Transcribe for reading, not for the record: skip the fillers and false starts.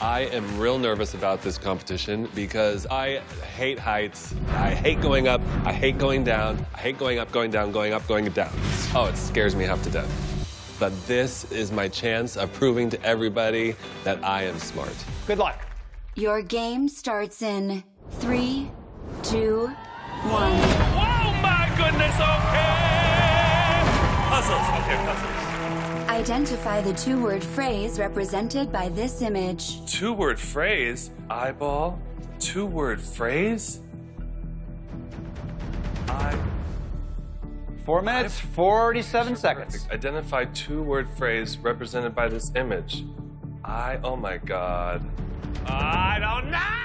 I am real nervous about this competition because I hate heights. I hate going up. I hate going down. I hate going up, going down, going up, going down. Oh, it scares me half to death. But this is my chance of proving to everybody that I am smart. Good luck. Your game starts in 3, 2, 1. Oh my goodness, okay! Puzzles, okay, puzzles. Identify the two-word phrase represented by this image. Two-word phrase? Eyeball? Two-word phrase? I... 4 minutes, 47 seconds. Perfect. Identify two-word phrase represented by this image. Oh my God. I don't know!